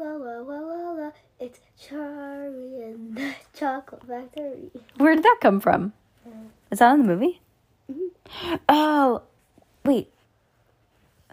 Whoa, whoa, whoa, whoa, whoa. It's Charlie and the Chocolate Factory. Where did that come from? Is that in the movie? Mm-hmm. Oh, wait.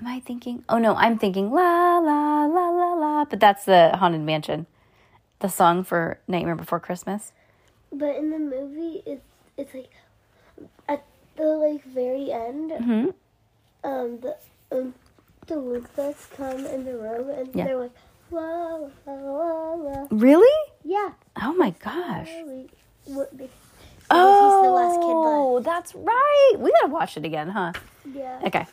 Am I thinking? Oh, no, I'm thinking la, la, la, la, la. But that's the Haunted Mansion. The song for Nightmare Before Christmas. But in the movie, it's like, at the very end, mm-hmm. The Oompas come in the room and they're like, la, la, la, la. Really? Yeah. Oh my gosh. Oh, he's the last kid left. That's right. We gotta watch it again, huh? Yeah. Okay.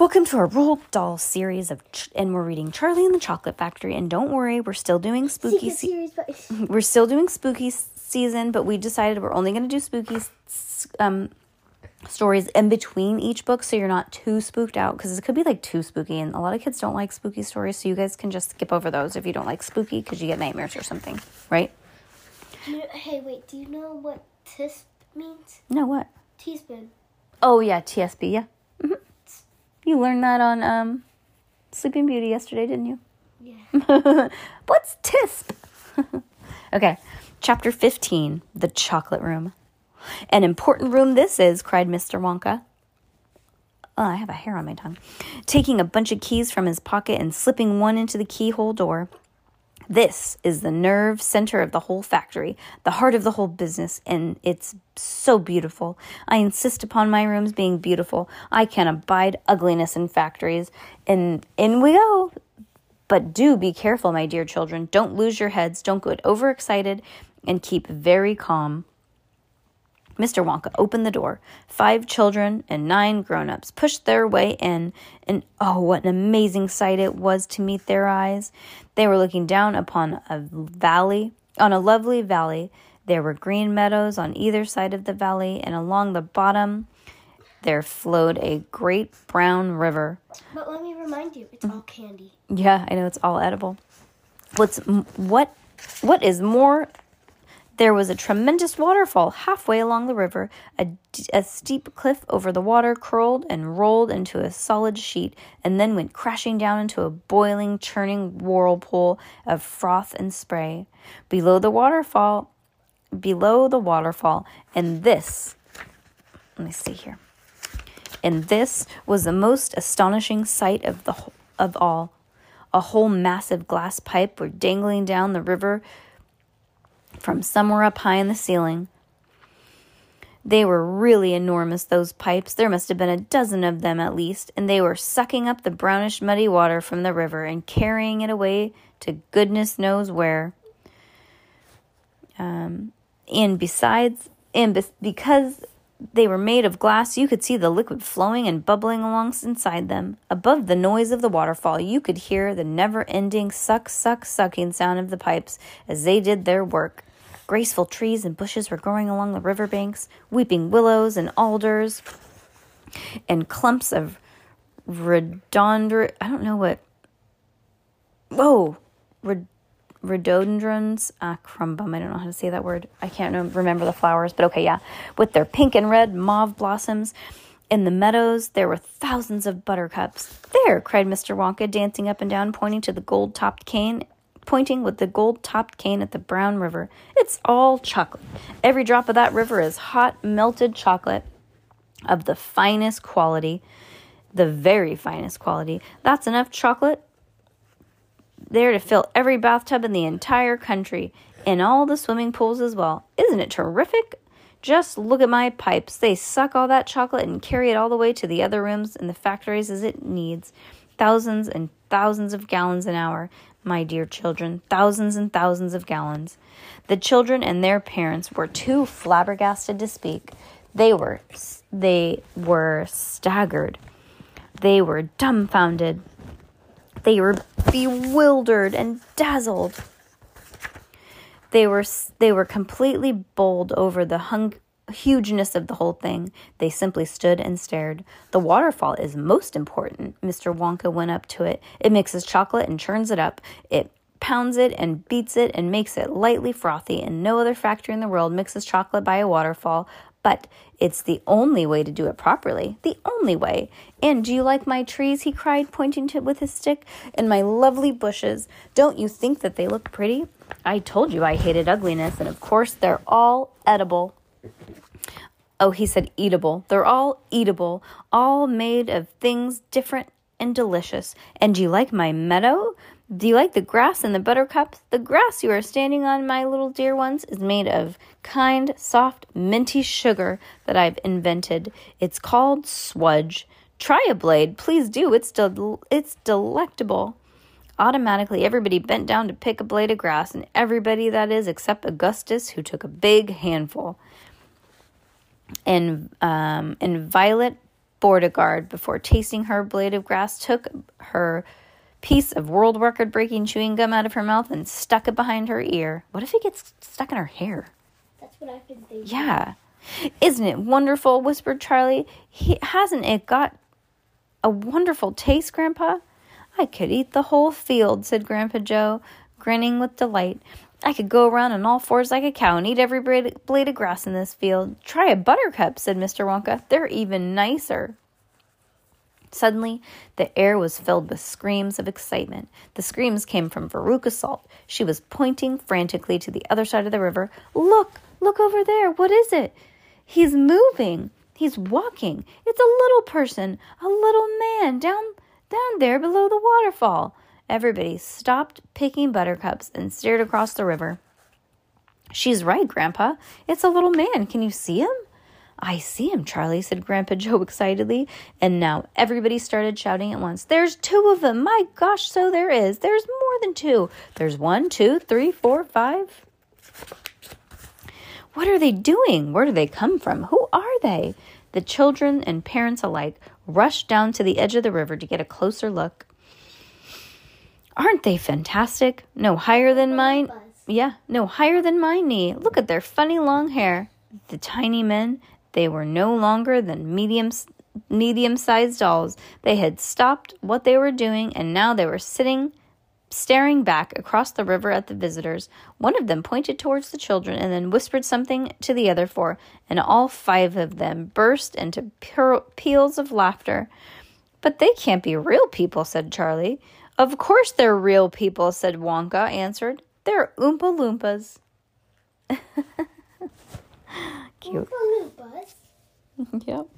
Welcome to our Roald Dahl series of, and we're reading Charlie and the Chocolate Factory. And don't worry, we're still doing spooky series. We're still doing spooky season, but we decided we're only going to do spooky stories in between each book, so you're not too spooked out, because it could be like too spooky, and a lot of kids don't like spooky stories. So you guys can just skip over those if you don't like spooky, because you get nightmares or something, right? Hey, wait. Do you know what TISP means? No, what? Teaspoon. Oh yeah, TSB. Yeah. Mm-hmm. You learned that on Sleeping Beauty yesterday, didn't you? Yeah. What's TISP? Okay. Chapter 15, The Chocolate Room. An important room this is, cried Mr. Wonka. Oh, I have a hair on my tongue. Taking a bunch of keys from his pocket and slipping one into the keyhole door. This is the nerve center of the whole factory, the heart of the whole business, and it's so beautiful. I insist upon my rooms being beautiful. I can't abide ugliness in factories. And in we go. But do be careful, my dear children. Don't lose your heads. Don't get overexcited, and keep very calm. Mr. Wonka opened the door. 5 children and 9 grown-ups pushed their way in, and oh, what an amazing sight it was to meet their eyes. They were looking down upon a lovely valley. There were green meadows on either side of the valley, and along the bottom there flowed a great brown river. But let me remind you, it's all candy. Yeah, I know, it's all edible. What is more... There was a tremendous waterfall halfway along the river. A steep cliff over the water curled and rolled into a solid sheet and then went crashing down into a boiling, churning whirlpool of froth and spray. Below the waterfall, and this, let me see here. And this was the most astonishing sight of all. A whole massive glass pipe were dangling down the river from somewhere up high in the ceiling. They were really enormous, those pipes. There must have been 12 of them at least, and they were sucking up the brownish muddy water from the river and carrying it away to goodness knows where. Because they were made of glass, you could see the liquid flowing and bubbling along inside them. Above the noise of the waterfall, you could hear the never-ending suck, suck, sucking sound of the pipes as they did their work. Graceful trees and bushes were growing along the river banks, weeping willows and alders, and clumps of rhododendrons, crumbum, I don't know how to say that word. I can't remember the flowers, but okay, yeah. With their pink and red mauve blossoms. In the meadows, there were thousands of buttercups. There, cried Mr. Wonka, dancing up and down, pointing with the gold-topped cane at the brown river. It's all chocolate. Every drop of that river is hot, melted chocolate of the finest quality, the very finest quality. That's enough chocolate there to fill every bathtub in the entire country, and all the swimming pools as well. Isn't it terrific? Just look at my pipes. They suck all that chocolate and carry it all the way to the other rooms and the factories as it needs. Thousands and thousands of gallons an hour, my dear children. Thousands and thousands of gallons. The children and their parents were too flabbergasted to speak. They were staggered. They were dumbfounded. They were bewildered and dazzled. They were completely bowled over the hugeness of the whole thing. They simply stood and stared. The waterfall is most important. Mr. Wonka went up to it. It mixes chocolate and churns it up. It pounds it and beats it and makes it lightly frothy, and no other factory in the world mixes chocolate by a waterfall, but it's the only way to do it properly. The only way. And do you like my trees? He cried, pointing to it with his stick. And my lovely bushes. Don't you think that they look pretty? I told you I hated ugliness, and of course they're all edible. Oh, he said eatable. They're all eatable, all made of things different and delicious. And do you like my meadow? Do you like the grass and the buttercups? The grass you are standing on, my little dear ones, is made of kind, soft, minty sugar that I've invented. It's called swudge. Try a blade. Please do. It's delectable. Automatically, everybody bent down to pick a blade of grass, and everybody, that is, except Augustus, who took a big handful. And Violet Beauregarde, before tasting her blade of grass, took her piece of world record-breaking chewing gum out of her mouth and stuck it behind her ear. What if it gets stuck in her hair? That's what I've been thinking. Yeah. Isn't it wonderful, whispered Charlie. Hasn't it got a wonderful taste, Grandpa? I could eat the whole field, said Grandpa Joe, grinning with delight. I could go around on all fours like a cow and eat every blade of grass in this field. Try a buttercup, said Mr. Wonka. They're even nicer. Suddenly, the air was filled with screams of excitement. The screams came from Veruca Salt. She was pointing frantically to the other side of the river. Look, look over there. What is it? He's moving. He's walking. It's a little person, a little man down there below the waterfall. Everybody stopped picking buttercups and stared across the river. She's right, Grandpa. It's a little man. Can you see him? I see him, Charlie, said Grandpa Joe excitedly. And now everybody started shouting at once. There's two of them. My gosh, so there is. There's more than two. There's 1, 2, 3, 4, 5. What are they doing? Where do they come from? Who are they? The children and parents alike rushed down to the edge of the river to get a closer look. Aren't they fantastic? No higher than my knee. Look at their funny long hair. The tiny men, they were no longer than medium-sized dolls. They had stopped what they were doing, and now they were sitting, staring back across the river at the visitors. One of them pointed towards the children and then whispered something to the other four, and all five of them burst into peals of laughter. But they can't be real people, said Charlie. Of course they're real people, said Wonka, answered. They're Oompa Loompas. Cute. Oompa Loompas? Yep.